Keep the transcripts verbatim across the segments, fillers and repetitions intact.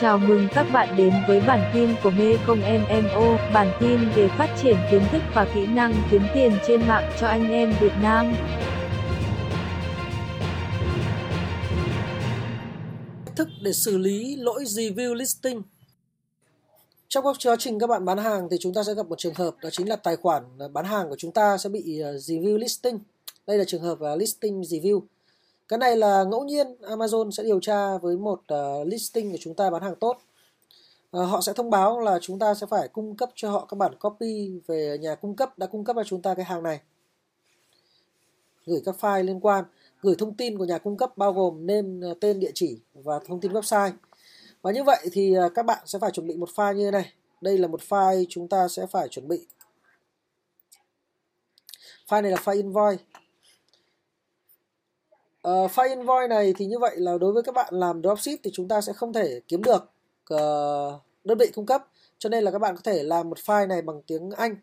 Chào mừng các bạn đến với bản tin của Mekong em em ô, bản tin về phát triển kiến thức và kỹ năng kiếm tiền trên mạng cho anh em Việt Nam. Thức để xử lý lỗi review listing. Trong quá trình các bạn bán hàng thì chúng ta sẽ gặp một trường hợp, đó chính là tài khoản bán hàng của chúng ta sẽ bị review listing. Đây là trường hợp listing review. Cái này là ngẫu nhiên Amazon sẽ điều tra với một uh, listing của chúng ta bán hàng tốt. Uh, họ sẽ thông báo là chúng ta sẽ phải cung cấp cho họ các bản copy về nhà cung cấp đã cung cấp cho chúng ta cái hàng này. Gửi các file liên quan, gửi thông tin của nhà cung cấp bao gồm name, tên, địa chỉ và thông tin website. Và như vậy thì uh, các bạn sẽ phải chuẩn bị một file như thế này. Đây là một file chúng ta sẽ phải chuẩn bị. File này là file invoice. Uh, file invoice này thì như vậy là đối với các bạn làm dropship thì chúng ta sẽ không thể kiếm được uh, đơn vị cung cấp, cho nên là các bạn có thể làm một file này bằng tiếng Anh,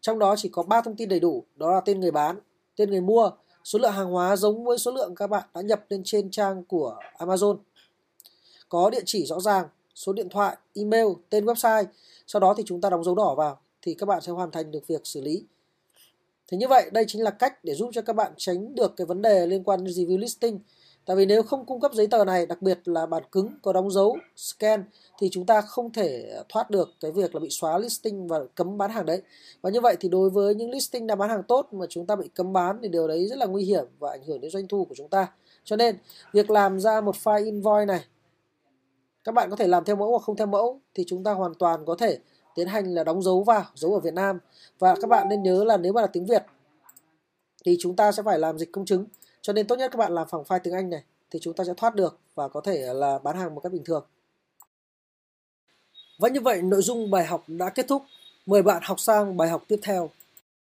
trong đó chỉ có ba thông tin đầy đủ, đó là tên người bán, tên người mua, số lượng hàng hóa giống với số lượng các bạn đã nhập lên trên trang của Amazon, có địa chỉ rõ ràng, số điện thoại, email, tên website. Sau đó thì chúng ta đóng dấu đỏ vào thì các bạn sẽ hoàn thành được việc xử lý. Thế như vậy đây chính là cách để giúp cho các bạn tránh được cái vấn đề liên quan đến review listing. Tại vì nếu không cung cấp giấy tờ này, đặc biệt là bản cứng có đóng dấu scan, thì chúng ta không thể thoát được cái việc là bị xóa listing và cấm bán hàng đấy. Và như vậy thì đối với những listing đã bán hàng tốt mà chúng ta bị cấm bán thì điều đấy rất là nguy hiểm và ảnh hưởng đến doanh thu của chúng ta. Cho nên việc làm ra một file invoice này, các bạn có thể làm theo mẫu hoặc không theo mẫu, thì chúng ta hoàn toàn có thể tiến hành là đóng dấu vào, dấu ở Việt Nam. Và các bạn nên nhớ là nếu mà là tiếng Việt thì chúng ta sẽ phải làm dịch công chứng. Cho nên tốt nhất các bạn làm phẳng file tiếng Anh này thì chúng ta sẽ thoát được và có thể là bán hàng một cách bình thường. Và như vậy nội dung bài học đã kết thúc. Mời bạn học sang bài học tiếp theo.